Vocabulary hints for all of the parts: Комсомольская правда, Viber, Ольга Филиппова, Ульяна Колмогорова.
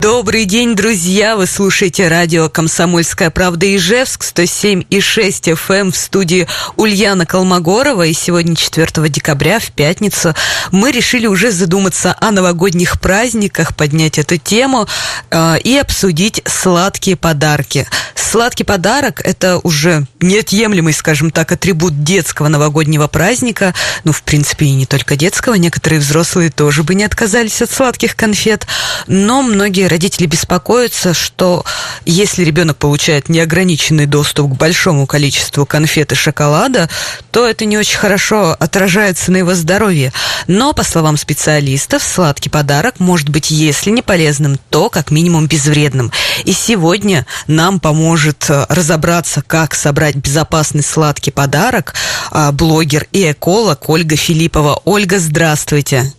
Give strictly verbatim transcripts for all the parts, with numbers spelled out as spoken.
Добрый день, друзья! Вы слушаете радио «Комсомольская правда» Ижевск, сто семь и шесть эф эм, в студии Ульяна Колмогорова. И сегодня, четвёртого декабря, в пятницу, мы решили уже задуматься о новогодних праздниках, поднять эту тему э, и обсудить сладкие подарки. Сладкий подарок – это уже неотъемлемый, скажем так, атрибут детского новогоднего праздника. Ну, в принципе, и не только детского. Некоторые взрослые тоже бы не отказались от сладких конфет. Но многие родители беспокоятся, что если ребенок получает неограниченный доступ к большому количеству конфет и шоколада, то это не очень хорошо отражается на его здоровье. Но, по словам специалистов, сладкий подарок может быть, если не полезным, то как минимум безвредным. И сегодня нам поможет разобраться, как собрать безопасный сладкий подарок, блогер и эколог Ольга Филиппова. Ольга, здравствуйте!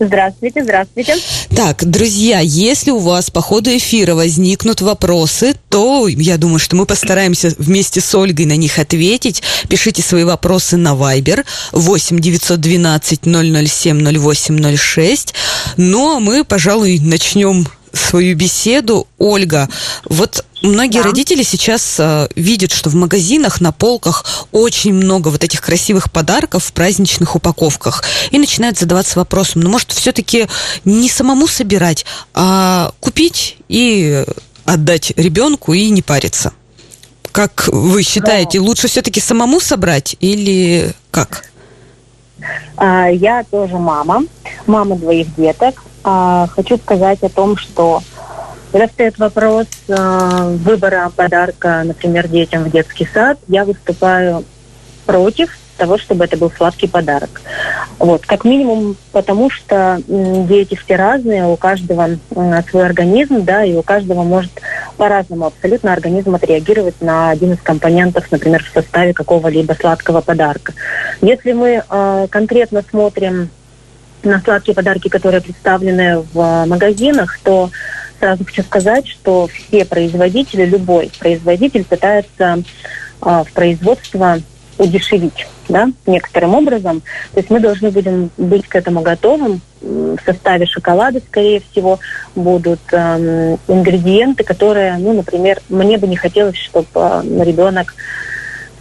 Здравствуйте, здравствуйте. Так, друзья, если у вас по ходу эфира возникнут вопросы, то я думаю, что мы постараемся вместе с Ольгой на них ответить. Пишите свои вопросы на Viber восемь девятьсот двенадцать ноль ноль семь ноль восемь ноль шесть. Ну, а мы, пожалуй, начнем свою беседу. Ольга, вот многие да. родители сейчас э, видят, что в магазинах, на полках очень много вот этих красивых подарков в праздничных упаковках. И начинают задаваться вопросом, ну, может, все-таки не самому собирать, а купить и отдать ребенку и не париться. Как вы считаете, да. лучше все-таки самому собрать или как? А, я тоже мама, мама двоих деток. А, хочу сказать о том, что когда стоит вопрос э, выбора подарка, например, детям в детский сад, я выступаю против того, чтобы это был сладкий подарок. Вот, как минимум, потому что э, дети все разные, у каждого э, свой организм, да, и у каждого может по-разному абсолютно организм отреагировать на один из компонентов, например, в составе какого-либо сладкого подарка. Если мы э, конкретно смотрим на сладкие подарки, которые представлены в э, магазинах, то сразу хочу сказать, что все производители, любой производитель пытается э, в производство удешевить, да, некоторым образом. То есть мы должны будем быть к этому готовым. В составе шоколада, скорее всего, будут э, ингредиенты, которые, ну, например, мне бы не хотелось, чтобы э, ребенок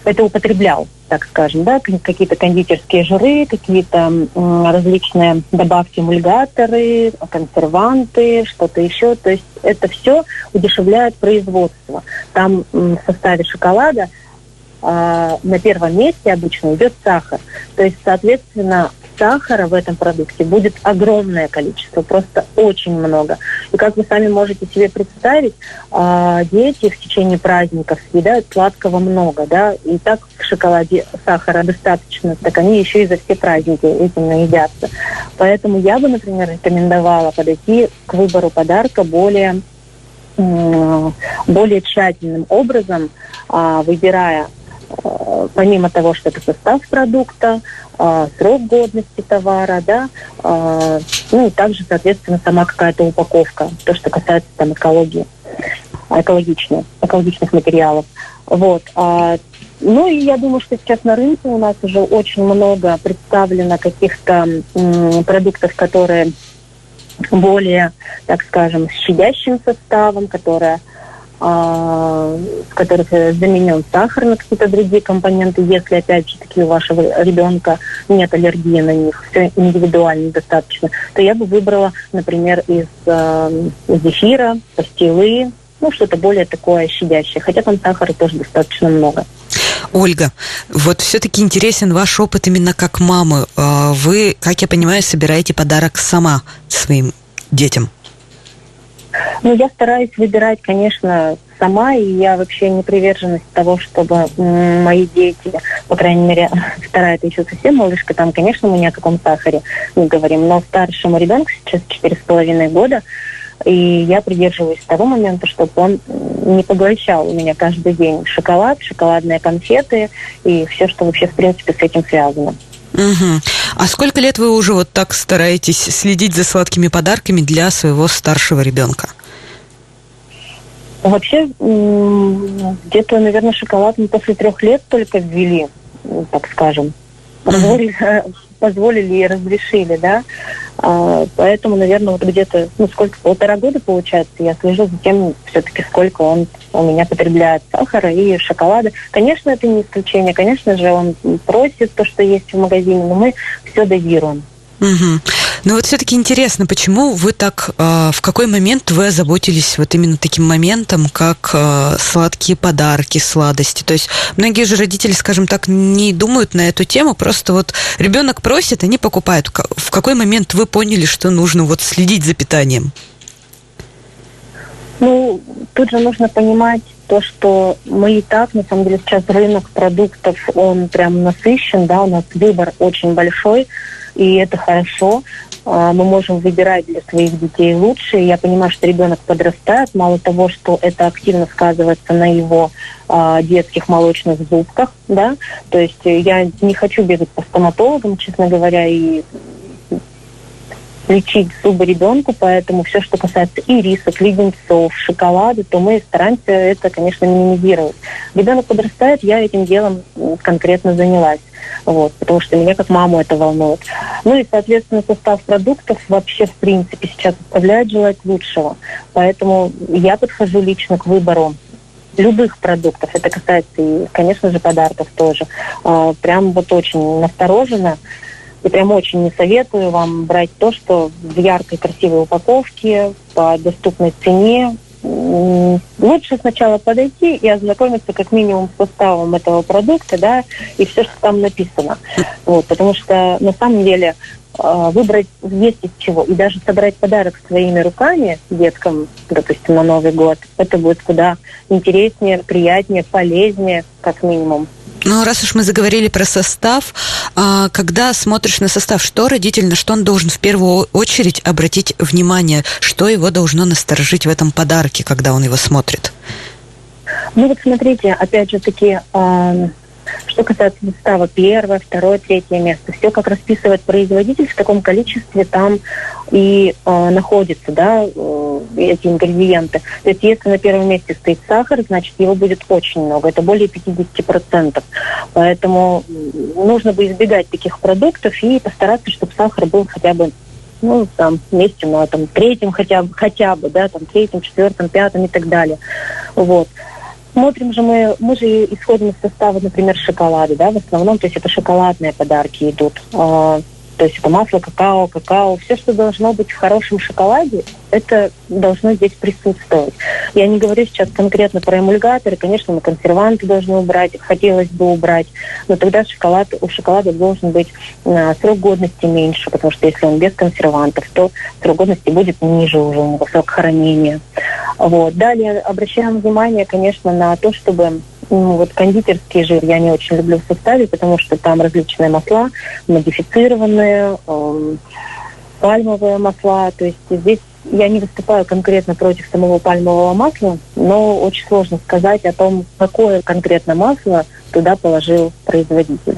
это употреблял, так скажем, да, какие-то кондитерские жиры, какие-то м, различные добавки, эмульгаторы, консерванты, что-то еще. То есть это все удешевляет производство. Там м, в составе шоколада э, на первом месте обычно идет сахар. То есть, соответственно, сахара в этом продукте будет огромное количество, просто очень много. И как вы сами можете себе представить, дети в течение праздников съедают сладкого много, да, и так в шоколаде сахара достаточно, так они еще и за все праздники этим наедятся. Поэтому я бы, например, рекомендовала подойти к выбору подарка более, более тщательным образом, выбирая, помимо того, что это состав продукта, э, срок годности товара, да, э, ну и также, соответственно, сама какая-то упаковка, то, что касается там экологии, экологичных, экологичных материалов. Вот. Э, ну и я думаю, что сейчас на рынке у нас уже очень много представлено каких-то м, продуктов, которые более, так скажем, с щадящим составом, которые в которых заменен сахар на какие-то другие компоненты, если, опять же, таки у вашего ребенка нет аллергии на них, все индивидуально достаточно, то я бы выбрала, например, из э, зефира, пастилы, ну, что-то более такое щадящее, хотя там сахара тоже достаточно много. Ольга, вот все-таки интересен ваш опыт именно как мамы. Вы, как я понимаю, собираете подарок сама своим детям? Ну, я стараюсь выбирать, конечно, сама, и я вообще не приверженность того, чтобы м- мои дети, по крайней мере, вторая, это еще совсем малышка, там, конечно, мы ни о каком сахаре не говорим, но старшему ребенку сейчас четыре с половиной года, и я придерживаюсь того момента, чтобы он не поглощал у меня каждый день шоколад, шоколадные конфеты и все, что вообще, в принципе, с этим связано. Угу. А сколько лет вы уже вот так стараетесь следить за сладкими подарками для своего старшего ребенка? Вообще, где-то, наверное, шоколад мы после трех лет только ввели, так скажем. Позволили, mm-hmm. позволили и разрешили, да. А, поэтому, наверное, вот где-то, ну, сколько, полтора года получается, я слежу за тем, все-таки, сколько он у меня потребляет сахара и шоколада. Конечно, это не исключение. Конечно же, он просит то, что есть в магазине, но мы все дозируем. Mm-hmm. Ну вот все-таки интересно, почему вы так, э, в какой момент вы озаботились вот именно таким моментом, как э, сладкие подарки, сладости? То есть многие же родители, скажем так, не думают на эту тему, просто вот ребенок просит, они покупают. В какой момент вы поняли, что нужно вот следить за питанием? Ну, тут же нужно понимать то, что мы и так, на самом деле, сейчас рынок продуктов, он прям насыщен, да, у нас выбор очень большой, и это хорошо. Мы можем выбирать для своих детей лучшее. Я понимаю, что ребенок подрастает. Мало того, что это активно сказывается на его э, детских молочных зубках, да. То есть я не хочу бегать по стоматологам, честно говоря, и лечить зубы ребенку. Поэтому все, что касается ирисок, леденцов, шоколада, то мы стараемся это, конечно, минимизировать. Ребенок подрастает, я этим делом конкретно занялась. Вот, потому что меня как маму это волнует. Ну и, соответственно, состав продуктов вообще, в принципе, сейчас оставляет желать лучшего. Поэтому я подхожу лично к выбору любых продуктов. Это касается и, конечно же, подарков тоже. А, прям вот очень настороженно. И прям очень не советую вам брать то, что в яркой, красивой упаковке, по доступной цене. Лучше сначала подойти и ознакомиться как минимум с составом этого продукта, да, и все, что там написано. Вот, потому что на самом деле выбрать есть из чего. И даже собрать подарок своими руками деткам, допустим, на Новый год, это будет куда интереснее, приятнее, полезнее, как минимум. Ну, раз уж мы заговорили про состав, когда смотришь на состав, что родитель, на что он должен в первую очередь обратить внимание, что его должно насторожить в этом подарке, когда он его смотрит? Ну, вот смотрите, опять же таки, что касается состава, первое, второе, третье место, все, как расписывает производитель, в таком количестве там и э, находятся, да, э, эти ингредиенты. То есть если на первом месте стоит сахар, значит его будет очень много, это более пятьдесят процентов. Поэтому нужно бы избегать таких продуктов и постараться, чтобы сахар был хотя бы, ну, там, вместе, ну, а там, третьим хотя бы, хотя бы, да, там, третьим, четвертым, пятым и так далее. Вот. Смотрим же мы, мы же исходим из состава, например, шоколада, да, в основном, то есть это шоколадные подарки идут, э, то есть это масло, какао, какао, все, что должно быть в хорошем шоколаде, это должно здесь присутствовать. Я не говорю сейчас конкретно про эмульгаторы, конечно, мы консерванты должны убрать, хотелось бы убрать, но тогда шоколад, у шоколада должен быть э, срок годности меньше, потому что если он без консервантов, то срок годности будет ниже уже у него, срок хранения. Вот. Далее обращаем внимание, конечно, на то, чтобы, ну, вот кондитерский жир я не очень люблю в составе, потому что там различные масла, модифицированные, э, пальмовые масла. То есть здесь я не выступаю конкретно против самого пальмового масла, но очень сложно сказать о том, какое конкретно масло туда положил производитель.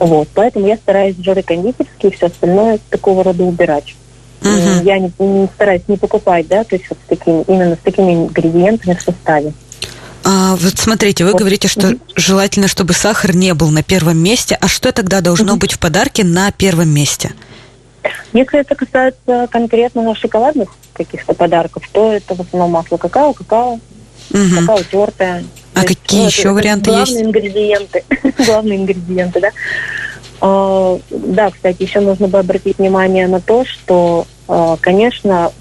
Вот. Поэтому я стараюсь жиры кондитерские и все остальное такого рода убирать. Uh-huh. Я не, не стараюсь не покупать, да, то есть вот с такими, именно с такими ингредиентами в составе. А, вот смотрите, вы вот говорите, что uh-huh. желательно, чтобы сахар не был на первом месте. А что тогда должно uh-huh. быть в подарке на первом месте? Если это касается конкретно шоколадных каких-то подарков, то это в основном масло какао, какао, uh-huh. какао тертое. А то какие есть, еще ну, варианты главные есть? Ингредиенты. Главные ингредиенты, да. А, да, кстати, еще нужно бы обратить внимание на то, что конечно,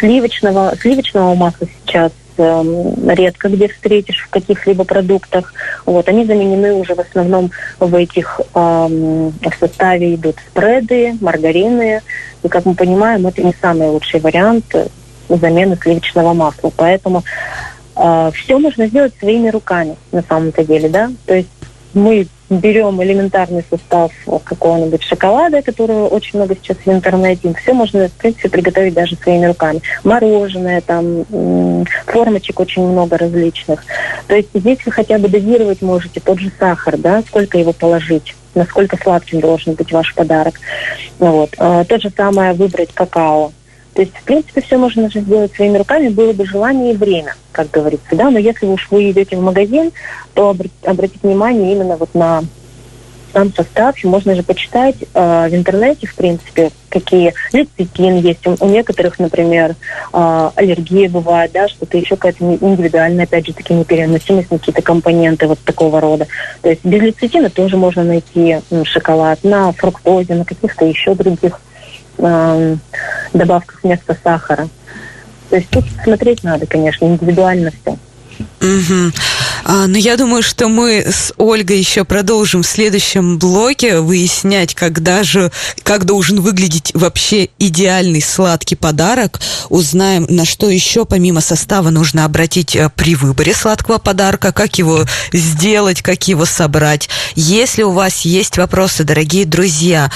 сливочного, сливочного масла сейчас э, редко где встретишь в каких-либо продуктах. Вот, они заменены уже в основном в этих, э, в составе идут спреды, маргарины. И, как мы понимаем, это не самый лучший вариант замены сливочного масла. Поэтому э, все можно сделать своими руками на самом-то деле, да? То есть мы берем элементарный состав какого-нибудь шоколада, которого очень много сейчас в интернете. Все можно, в принципе, приготовить даже своими руками. Мороженое, там, формочек очень много различных. То есть здесь вы хотя бы дозировать можете тот же сахар, да, сколько его положить насколько сладким должен быть ваш подарок. Вот. То же самое выбрать какао. То есть, в принципе, все можно же сделать своими руками, было бы желание и время, как говорится, да. Но если уж вы идете в магазин, то обратить внимание именно вот на сам состав. Можно же почитать э, в интернете, в принципе, какие лецитин есть. У, у некоторых, например, э, аллергия бывает, да, что-то еще какая-то индивидуальная, опять же, таки непереносимость на какие-то компоненты вот такого рода. То есть без лецитина тоже можно найти ну, шоколад на фруктозе, на каких-то еще других добавках вместо сахара. То есть тут смотреть надо, конечно, индивидуально все. Угу. А, ну, я думаю, что мы с Ольгой еще продолжим в следующем блоке выяснять, когда же, как должен выглядеть вообще идеальный сладкий подарок. Узнаем, на что еще помимо состава нужно обратить при выборе сладкого подарка, как его сделать, как его собрать. Если у вас есть вопросы, дорогие друзья,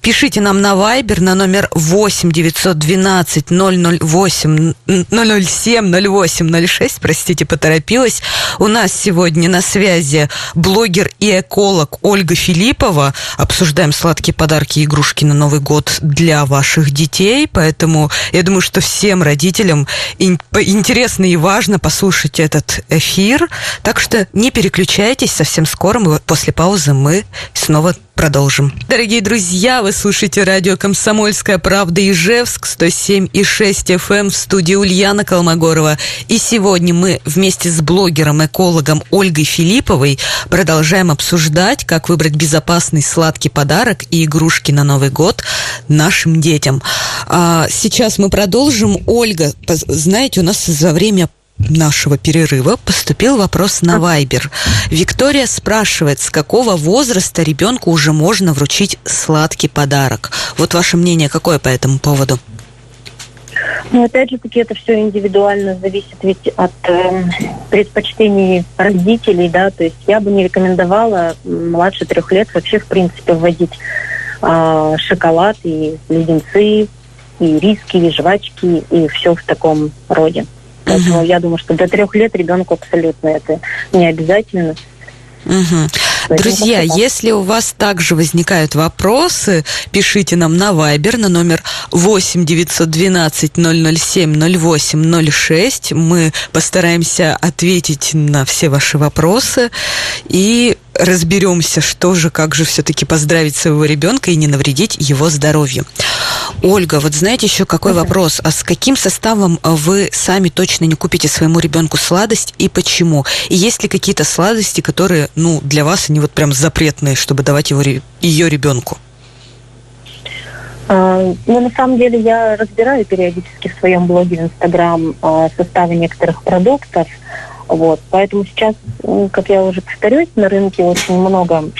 пишите нам на Viber на номер восемь девятьсот двенадцать ноль ноль восемь ноль ноль семь ноль восемь ноль шесть. Простите, поторопилась. У нас сегодня на связи блогер и эколог Ольга Филиппова. Обсуждаем сладкие подарки и игрушки на Новый год для ваших детей. Поэтому я думаю, что всем родителям интересно и важно послушать этот эфир. Так что не переключайтесь. Совсем скоро мы, после паузы мы снова продолжим. Дорогие друзья, вы слушаете радио «Комсомольская правда» Ижевск, сто семь и шесть эф эм, в студии Ульяна Колмогорова. И сегодня мы вместе с блогером-экологом Ольгой Филипповой продолжаем обсуждать, как выбрать безопасный сладкий подарок и игрушки на Новый год нашим детям. А сейчас мы продолжим. Ольга, знаете, у нас за время нашего перерыва поступил вопрос на Viber. Виктория спрашивает, с какого возраста ребенку уже можно вручить сладкий подарок? Вот ваше мнение какое по этому поводу? Ну, опять же, таки это все индивидуально зависит ведь от э, предпочтений родителей, да, то есть я бы не рекомендовала младше трех лет вообще, в принципе, вводить э, шоколад и леденцы, и риски, и жвачки, и все в таком роде. Поэтому угу. я думаю, что до трех лет ребенку абсолютно это не обязательно. Угу. Друзья, если у вас также возникают вопросы, пишите нам на Viber на номер восемь девятьсот двенадцать ноль ноль семь ноль восемь ноль шесть. Мы постараемся ответить на все ваши вопросы и разберемся, что же, как же все-таки поздравить своего ребенка и не навредить его здоровью. Ольга, вот знаете еще какой вопрос? А с каким составом вы сами точно не купите своему ребенку сладость и почему? И есть ли какие-то сладости, которые, ну, для вас они вот прям запретные, чтобы давать его, ее ребенку? Ну, на самом деле, я разбираю периодически в своем блоге в Инстаграм составы некоторых продуктов. Вот, поэтому сейчас, как я уже повторюсь, на рынке очень много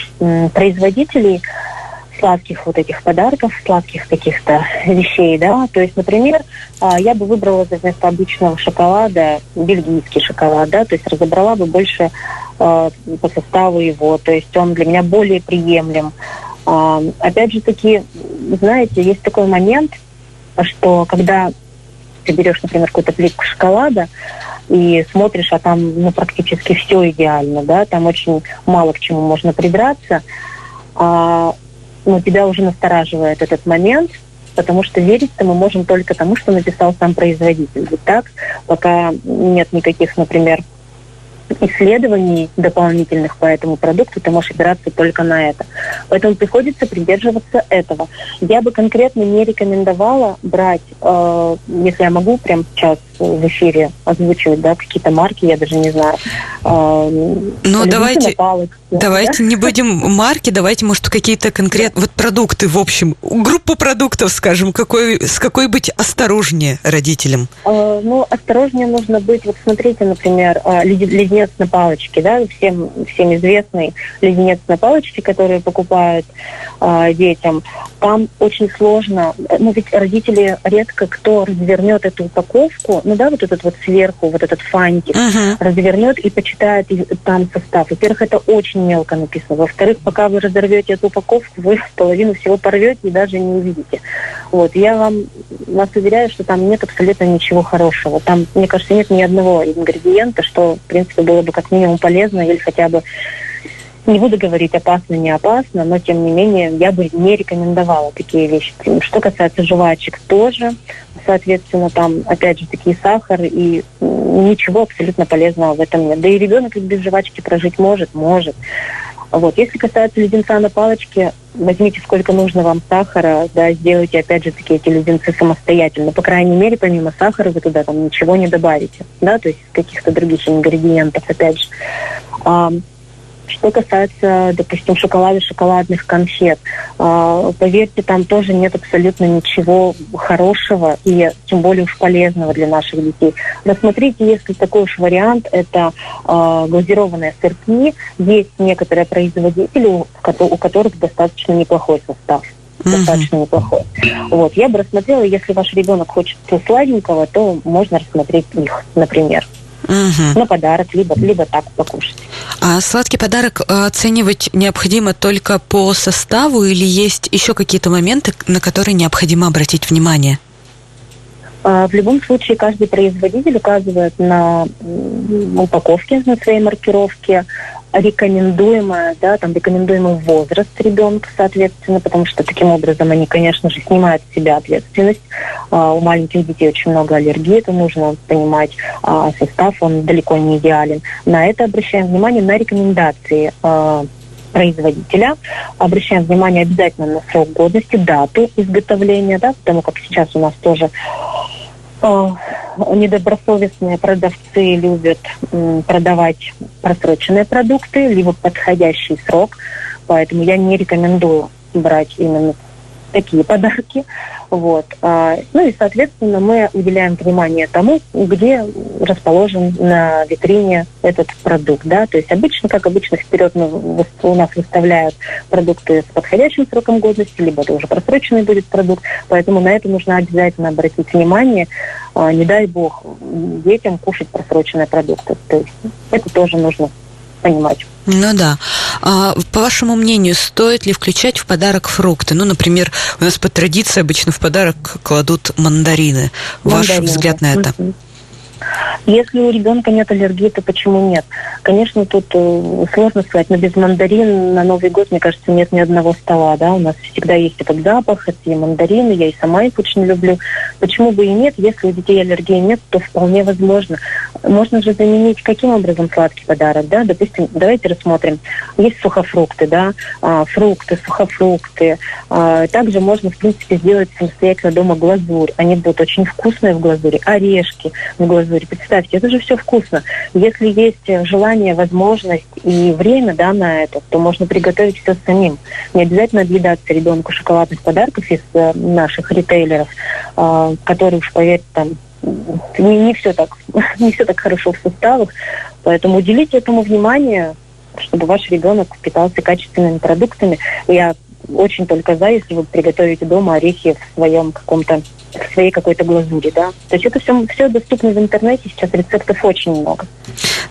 производителей сладких вот этих подарков, сладких каких-то вещей, да. То есть, например, я бы выбрала вместо обычного шоколада бельгийский шоколад, да, то есть разобрала бы больше э, по составу его, то есть он для меня более приемлем. Э, опять же таки, знаете, есть такой момент, что когда ты берешь, например, какую-то плитку шоколада и смотришь, а там ну, практически все идеально, да, там очень мало к чему можно придраться, э, но тебя уже настораживает этот момент, потому что верить-то мы можем только тому, что написал сам производитель. Ведь так, пока нет никаких, например, исследований дополнительных по этому продукту, ты можешь опираться только на это. Поэтому приходится придерживаться этого. Я бы конкретно не рекомендовала брать, э, если я могу прямо сейчас в эфире озвучивать, да, какие-то марки, я даже не знаю. Э, ну, давайте, палочки, давайте да? не будем марки, давайте, может, какие-то конкретные вот продукты, в общем, группу продуктов, скажем, какой, с какой быть осторожнее родителям? Э, ну, осторожнее нужно быть, вот смотрите, например, э, леденец на палочке, да, всем, всем известный леденец на палочке, который покупают э, детям, там очень сложно, ну, ведь родители редко кто развернет эту упаковку, ну, да, вот этот вот сверху, вот этот фантик, uh-huh. развернет и почитает там состав. Во-первых, это очень мелко написано. Во-вторых, пока вы разорвете эту упаковку, вы половину всего порвете и даже не увидите. Вот, я вам, вас уверяю, что там нет абсолютно ничего хорошего. Там, мне кажется, нет ни одного ингредиента, что, в принципе, было бы как минимум полезно или хотя бы Не буду говорить, опасно, не опасно, но, тем не менее, я бы не рекомендовала такие вещи. Что касается жвачек, тоже, соответственно, там, опять же, такие сахар, и ничего абсолютно полезного в этом нет. Да и ребенок без жвачки прожить может, может. Вот. Если касается леденца на палочке, возьмите сколько нужно вам сахара, да, сделайте, опять же, такие эти леденцы самостоятельно. По крайней мере, помимо сахара вы туда там ничего не добавите, да, то есть каких-то других ингредиентов, опять же. А, что касается, допустим, шоколада, шоколадных конфет, а, поверьте, там тоже нет абсолютно ничего хорошего и тем более уж полезного для наших детей. Рассмотрите, если такой уж вариант, это э, глазированные сырки. Есть некоторые производители, у, у которых достаточно неплохой состав. Mm-hmm. Достаточно неплохой. Вот. Я бы рассмотрела, если ваш ребенок хочет сладенького, то можно рассмотреть их, например. Угу. На подарок, либо, либо так покушать. А сладкий подарок оценивать необходимо только по составу или есть еще какие-то моменты, на которые необходимо обратить внимание? В любом случае, каждый производитель указывает на упаковке, на своей маркировке рекомендуемое, да, там рекомендуемый возраст ребенка, соответственно, потому что таким образом они, конечно же, снимают с себя ответственность. А, у маленьких детей очень много аллергии, это нужно понимать. А состав, он далеко не идеален. На это обращаем внимание, на рекомендации а, производителя. Обращаем внимание обязательно на срок годности, дату изготовления, да, потому как сейчас у нас тоже недобросовестные продавцы любят продавать просроченные продукты, либо подходящий срок, поэтому я не рекомендую брать именно такие подарки. Вот. Ну и, соответственно, мы уделяем внимание тому, где расположен на витрине этот продукт. Да? То есть обычно, как обычно, вперед у нас выставляют продукты с подходящим сроком годности, либо это уже просроченный будет продукт. Поэтому на это нужно обязательно обратить внимание. Не дай бог детям кушать просроченные продукты. То есть это тоже нужно понимать. Ну да. А, по вашему мнению, стоит ли включать в подарок фрукты? Ну, например, у нас по традиции обычно в подарок кладут мандарины. мандарины. Ваш взгляд на это? Mm-hmm. Если у ребенка нет аллергии, то почему нет? Конечно, тут э, сложно сказать, но без мандарин на Новый год, мне кажется, нет ни одного стола, да, у нас всегда есть этот запах, эти мандарины, я и сама их очень люблю. Почему бы и нет? Если у детей аллергии нет, то вполне возможно. Можно же заменить каким образом сладкий подарок, да, допустим, давайте рассмотрим, есть сухофрукты, да, а, фрукты, сухофрукты, а, также можно, в принципе, сделать самостоятельно дома глазурь, они будут очень вкусные в глазури, орешки в глазури. Представьте, это же все вкусно. Если есть желание, возможность и время, да, на это, то можно приготовить все самим. Не обязательно объедаться ребенку шоколадных подарков из э, наших ритейлеров, э, которые уж, поверьте, там не, не все так, не все так хорошо в составах. Поэтому уделите этому внимание, чтобы ваш ребенок питался качественными продуктами. Я очень только за, если вы приготовите дома орехи в своем каком-то, в своей какой-то глазури, да. То есть это все, все доступно в интернете, сейчас рецептов очень много.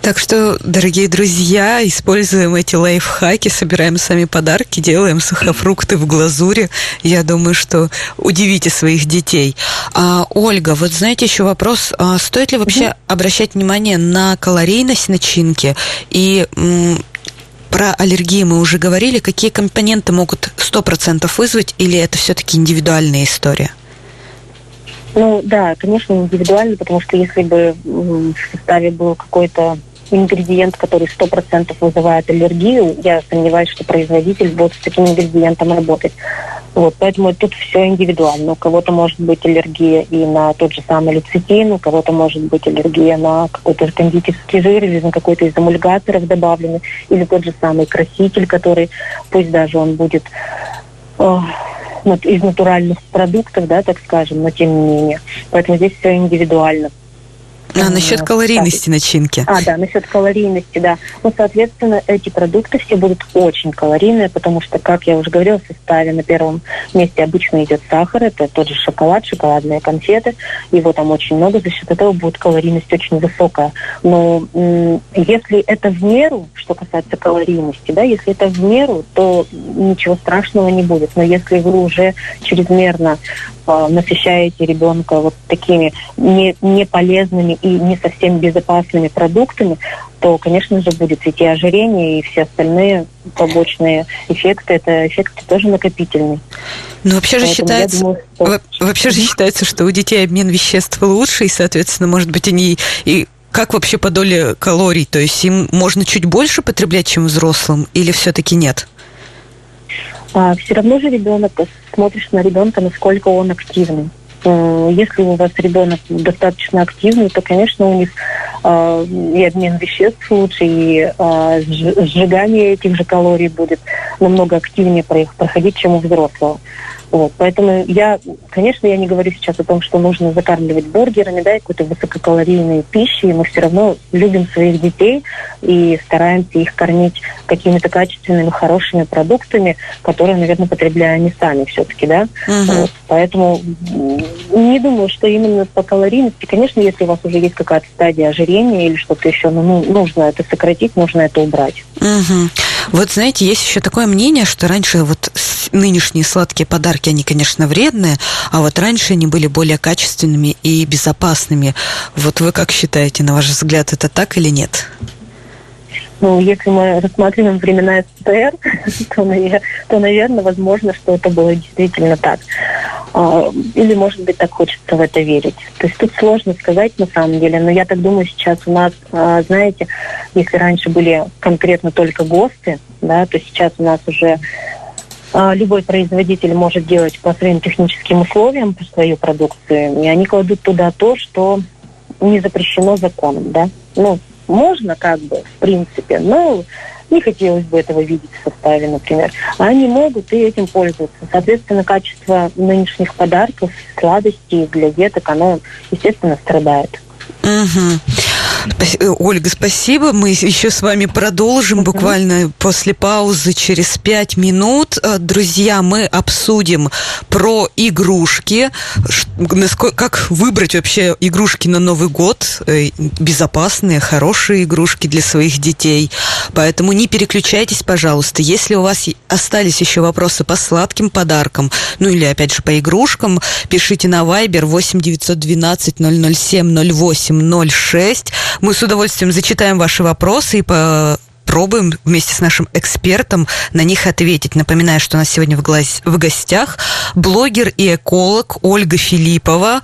Так что, дорогие друзья, используем эти лайфхаки, собираем сами подарки, делаем сухофрукты в глазури. Я думаю, что удивите своих детей. А, Ольга, вот знаете, еще вопрос. А стоит ли вообще mm-hmm. обращать внимание на калорийность начинки и... М- Про аллергии мы уже говорили. Какие компоненты могут сто процентов вызвать, или это все-таки индивидуальная история? Ну да, конечно, индивидуально, потому что если бы в составе был какой-то ингредиент, который сто процентов вызывает аллергию, я сомневаюсь, что производитель будет с таким ингредиентом работать. Вот, поэтому тут все индивидуально. У кого-то может быть аллергия и на тот же самый лецитин, у кого-то может быть аллергия на какой-то кондитерский жир или на какой-то из эмульгаторов добавленный, или тот же самый краситель, который, пусть даже он будет э, из натуральных продуктов, да, так скажем, но тем не менее. Поэтому здесь все индивидуально. А, насчет калорийности так. начинки. А, да, насчет калорийности, да. Ну, соответственно, эти продукты все будут очень калорийные, потому что, как я уже говорила, в составе на первом месте обычно идет сахар, это тот же шоколад, шоколадные конфеты, его там очень много, за счет этого будет калорийность очень высокая. Но м- если это в меру, что касается калорийности, да, если это в меру, то ничего страшного не будет. Но если вы уже чрезмерно э, насыщаете ребенка вот такими не, не полезными и не совсем безопасными продуктами, то, конечно же, будет ведь и ожирение, и все остальные побочные эффекты. Это эффекты тоже накопительные. Ну, вообще же считается, думаю, что... вообще же считается, что у детей обмен веществ лучше, и, соответственно, может быть, они... И как вообще по доле калорий? То есть им можно чуть больше потреблять, чем взрослым, или все-таки нет? А, все равно же ребенок, смотришь на ребенка, насколько он активный. Если у вас ребенок достаточно активный, то, конечно, у них э, и обмен веществ лучше, и э, сжигание этих же калорий будет намного активнее проходить, чем у взрослого. Вот. Поэтому я, конечно, я не говорю сейчас о том, что нужно закармливать бургерами, да, и какой-то высококалорийной пищей. Мы все равно любим своих детей и стараемся их кормить какими-то качественными, хорошими продуктами, которые, наверное, потребляют они сами все-таки, да. Угу. Вот. Поэтому не думаю, что именно по калорийности. Конечно, если у вас уже есть какая-то стадия ожирения или что-то еще, ну, нужно это сократить, нужно это убрать. Угу. Вот, знаете, есть еще такое мнение, что раньше вот нынешние сладкие подарки, они, конечно, вредные, а вот раньше они были более качественными и безопасными. Вот вы как считаете, на ваш взгляд, это так или нет? Ну, если мы рассматриваем времена СССР, то, то, наверное, возможно, что это было действительно так. Или, может быть, так хочется в это верить. То есть тут сложно сказать, на самом деле. Но я так думаю, сейчас у нас, знаете, если раньше были конкретно только ГОСТы, да, то сейчас у нас уже любой производитель может делать по своим техническим условиям, по своей продукции, и они кладут туда то, что не запрещено законом, да. Ну, можно как бы, в принципе, но... Не хотелось бы этого видеть в составе, например. А они могут и этим пользоваться. Соответственно, качество нынешних подарков, сладостей для деток, оно, естественно, страдает. Угу. Ольга, спасибо. Мы еще с вами продолжим буквально после паузы через пять минут. Друзья, мы обсудим про игрушки, как выбрать вообще игрушки на Новый год, безопасные, хорошие игрушки для своих детей. Поэтому не переключайтесь, пожалуйста. Если у вас остались еще вопросы по сладким подаркам, ну или, опять же, по игрушкам, пишите на Viber восемь девятьсот двенадцать ноль ноль семь ноль восемь ноль шесть. Мы с удовольствием зачитаем ваши вопросы и попробуем вместе с нашим экспертом на них ответить. Напоминаю, что у нас сегодня в, глаз... в гостях блогер и эколог Ольга Филиппова.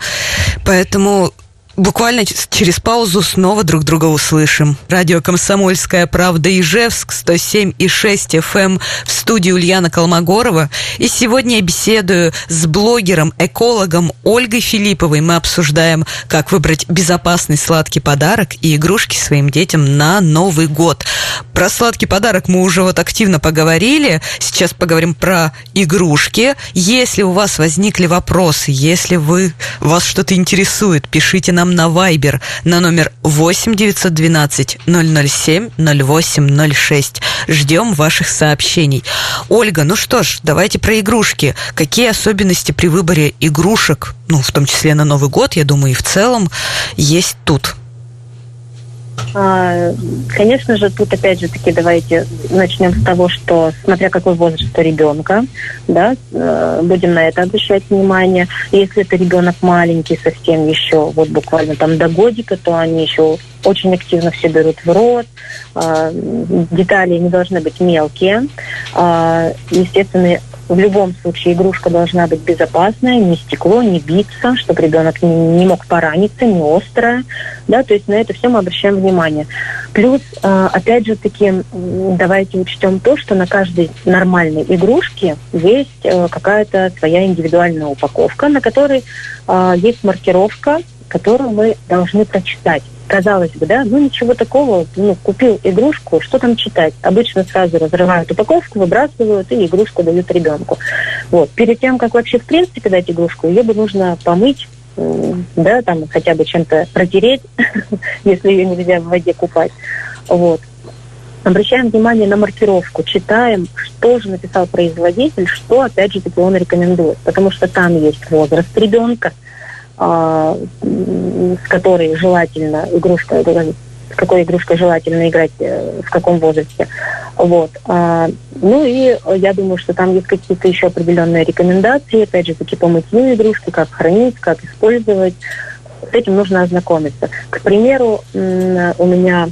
Поэтому буквально через паузу снова друг друга услышим. Радио «Комсомольская правда», Ижевск, сто семь и шесть эф эм, в студии Ульяна Колмогорова. И сегодня я беседую с блогером, экологом Ольгой Филипповой. Мы обсуждаем, как выбрать безопасный сладкий подарок и игрушки своим детям на Новый год. Про сладкий подарок мы уже вот активно поговорили. Сейчас поговорим про игрушки. Если у вас возникли вопросы, если вы, вас что-то интересует, пишите нам на Viber на номер восемь девятьсот двенадцать ноль ноль семь ноль восемь ноль шесть. Ждем ваших сообщений. Ольга, ну что ж, давайте про игрушки. Какие особенности при выборе игрушек, ну, в том числе на Новый год, я думаю, и в целом, есть тут? Конечно же, тут опять же таки давайте начнем с того, что смотря какой возраст у ребенка, да, будем на это обращать внимание. Если это ребенок маленький совсем еще, вот буквально там до годика, то они еще очень активно все берут в рот. Детали не должны быть мелкие. Естественно, в любом случае игрушка должна быть безопасная, не стекло, не биться, чтобы ребенок не, не мог пораниться, не острая. Да, то есть на это все мы обращаем внимание. Плюс, опять же таки, давайте учтем то, что на каждой нормальной игрушке есть какая-то своя индивидуальная упаковка, на которой есть маркировка, которую мы должны прочитать. Казалось бы, да, ну ничего такого, ну, купил игрушку, что там читать? Обычно сразу разрывают упаковку, выбрасывают и игрушку дают ребенку. Вот. Перед тем, как вообще в принципе дать игрушку, ее бы нужно помыть, да, там хотя бы чем-то протереть, если ее нельзя в воде купать. Вот. Обращаем внимание на маркировку, читаем, что же написал производитель, что, опять же, таки он рекомендует, потому что там есть возраст ребенка, с которой желательно игрушка, с какой игрушкой желательно играть, в каком возрасте. Вот. Ну и я думаю, что там есть какие-то еще определенные рекомендации, опять же, таки помыть игрушки, как хранить, как использовать. С этим нужно ознакомиться. К примеру, у меня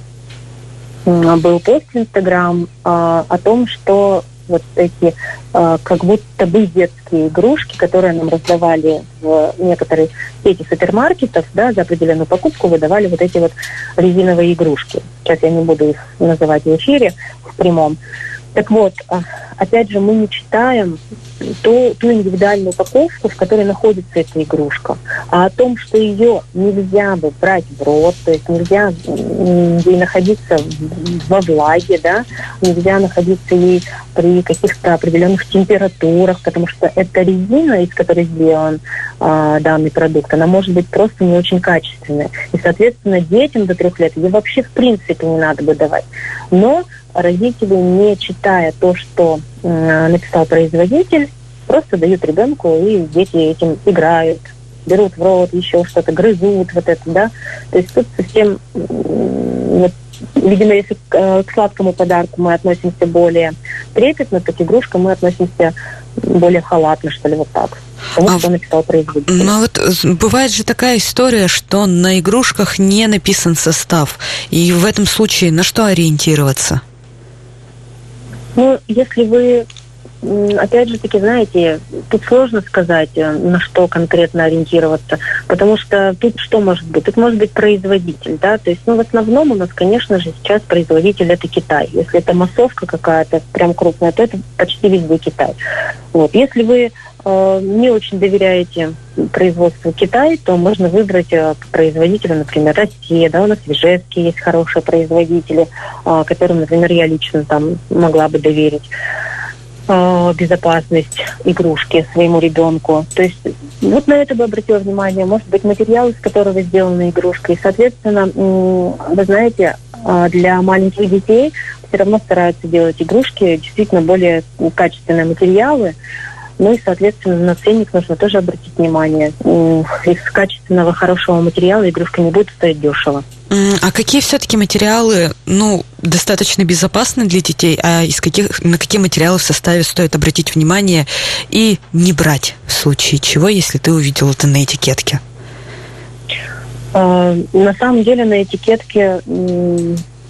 был пост в Инстаграм о том, что вот эти как будто бы детские игрушки, которые нам раздавали в некоторые сети супермаркетов, да, за определенную покупку выдавали вот эти вот резиновые игрушки. Сейчас я не буду их называть в эфире, в прямом. Так вот, опять же, мы не читаем ту, ту индивидуальную упаковку, в которой находится эта игрушка. А о том, что ее нельзя бы брать в рот, то есть нельзя ей находиться во влаге, да, нельзя находиться ей при каких-то определенных температурах, потому что эта резина, из которой сделан э, данный продукт, она может быть просто не очень качественная. И, соответственно, детям до трех лет ее вообще в принципе не надо бы давать. Но родители, не читая то, что э, написал производитель, просто дают ребенку, и дети этим играют, берут в рот, еще что-то, грызут, вот это, да. То есть тут совсем, э, вот, видимо, если э, к сладкому подарку мы относимся более трепетно, то к игрушкам мы относимся более халатно, что ли, вот так. Потому что а, написал производитель. Ну вот бывает же такая история, что на игрушках не написан состав. И в этом случае на что ориентироваться? Ну, если вы, опять же таки, знаете, тут сложно сказать, на что конкретно ориентироваться, потому что тут что может быть? Тут может быть производитель, да, то есть, ну, в основном у нас, конечно же, сейчас производитель – это Китай. Если это массовка какая-то прям крупная, то это почти везде Китай. Вот, если вы э, не очень доверяете производству Китая, то можно выбрать э, производителя, например, Россия, да, у нас в Ижевске есть хорошие производители, э, которым, например, я лично там могла бы доверить э, безопасность игрушки своему ребенку. То есть вот на это бы обратила внимание, может быть, материал, из которого сделана игрушка, и, соответственно, э, вы знаете, э, для маленьких детей все равно стараются делать игрушки, действительно более качественные материалы. Ну и, соответственно, на ценник нужно тоже обратить внимание. Из качественного, хорошего материала игрушка не будет стоить дешево. А какие все-таки материалы, ну, достаточно безопасны для детей, а из каких, на какие материалы в составе стоит обратить внимание и не брать в случае чего, если ты увидел это на этикетке? На самом деле на этикетке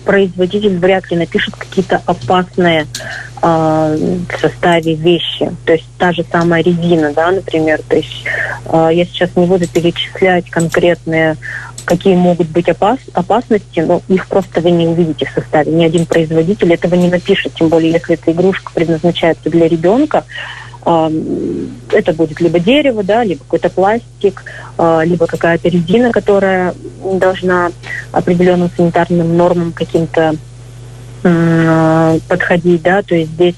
производитель вряд ли напишет какие-то опасные э, в составе вещи. То есть та же самая резина, да, например. То есть э, я сейчас не буду перечислять конкретные, какие могут быть опас, опасности, но их просто вы не увидите в составе. Ни один производитель этого не напишет, тем более если эта игрушка предназначается для ребенка. Это будет либо дерево, да, либо какой-то пластик, либо какая-то резина, которая должна определенным санитарным нормам каким-то м- подходить, да, то есть здесь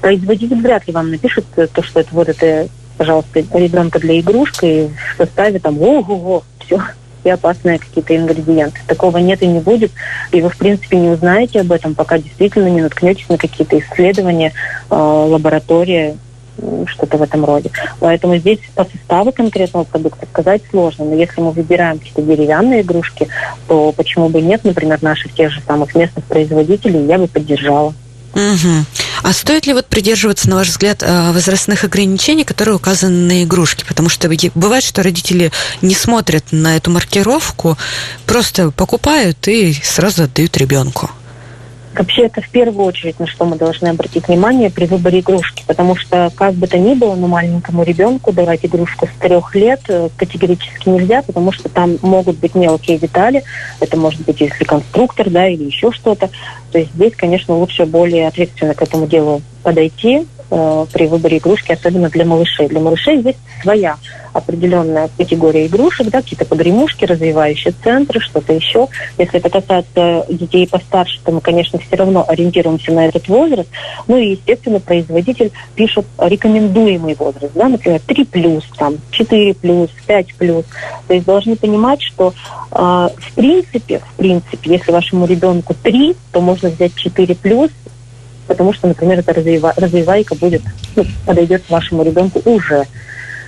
производитель вряд ли вам напишет то, что это вот это, пожалуйста, ребенка для игрушки, и в составе там ого-го, все, все опасные какие-то ингредиенты. Такого нет и не будет, и вы, в принципе, не узнаете об этом, пока действительно не наткнетесь на какие-то исследования, э, лаборатории, что-то в этом роде. Поэтому здесь по составу конкретного продукта сказать сложно. Но если мы выбираем какие-то деревянные игрушки, то почему бы нет, например, наших тех же самых местных производителей, я бы поддержала. Угу. А стоит ли вот придерживаться, на ваш взгляд, возрастных ограничений, которые указаны на игрушки? Потому что бывает, что родители не смотрят на эту маркировку, просто покупают и сразу отдают ребенку. Вообще, это в первую очередь, на что мы должны обратить внимание при выборе игрушки, потому что, как бы то ни было, но маленькому ребенку давать игрушку с трех лет категорически нельзя, потому что там могут быть мелкие детали, это может быть, если конструктор, да, или еще что-то. То есть здесь, конечно, лучше более ответственно к этому делу подойти э, при выборе игрушки, особенно для малышей. Для малышей здесь своя определенная категория игрушек, да, какие-то погремушки, развивающие центры, что-то еще. Если это касается детей постарше, то мы, конечно, все равно ориентируемся на этот возраст. Ну и, естественно, производитель пишет рекомендуемый возраст, да, например, три плюс, там, четыре плюс, пять плюс. То есть должны понимать, что э, в принципе, в принципе, если вашему ребенку три, то можно взять четыре плюс, потому что, например, эта развива- развивайка будет, ну, подойдет вашему ребенку уже.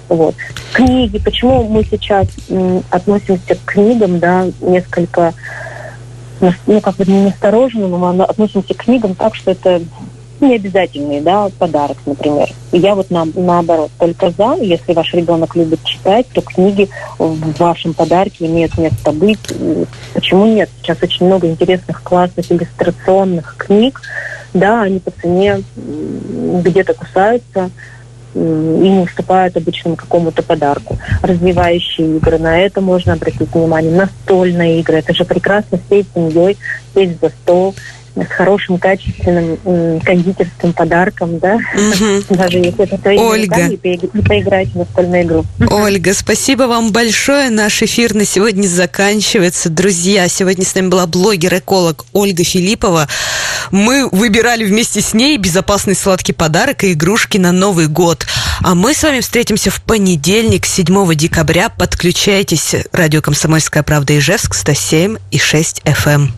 Вот. Книги. Почему мы сейчас м, относимся к книгам, да, несколько, ну, как бы не настороженно, мы относимся к книгам так, что это необязательный, да, подарок, например. И я вот на, наоборот только за, если ваш ребенок любит читать, то книги в вашем подарке имеют место быть. И почему нет? Сейчас очень много интересных, классных, иллюстрационных книг. Да, они по цене где-то кусаются и не уступают обычному какому-то подарку. Развивающие игры, на это можно обратить внимание. Настольные игры, это же прекрасно сесть с семьей, сесть за стол с хорошим, качественным м- кондитерским подарком, да? Угу. Даже если это твои руками, и поиграть в настольную игру. Ольга, спасибо вам большое. Наш эфир на сегодня заканчивается. Друзья, сегодня с нами была блогер-эколог Ольга Филиппова. Мы выбирали вместе с ней безопасный сладкий подарок и игрушки на Новый год. А мы с вами встретимся в понедельник, седьмого декабря. Подключайтесь. Радио «Комсомольская правда», Ижевск, сто семь и шесть эф эм.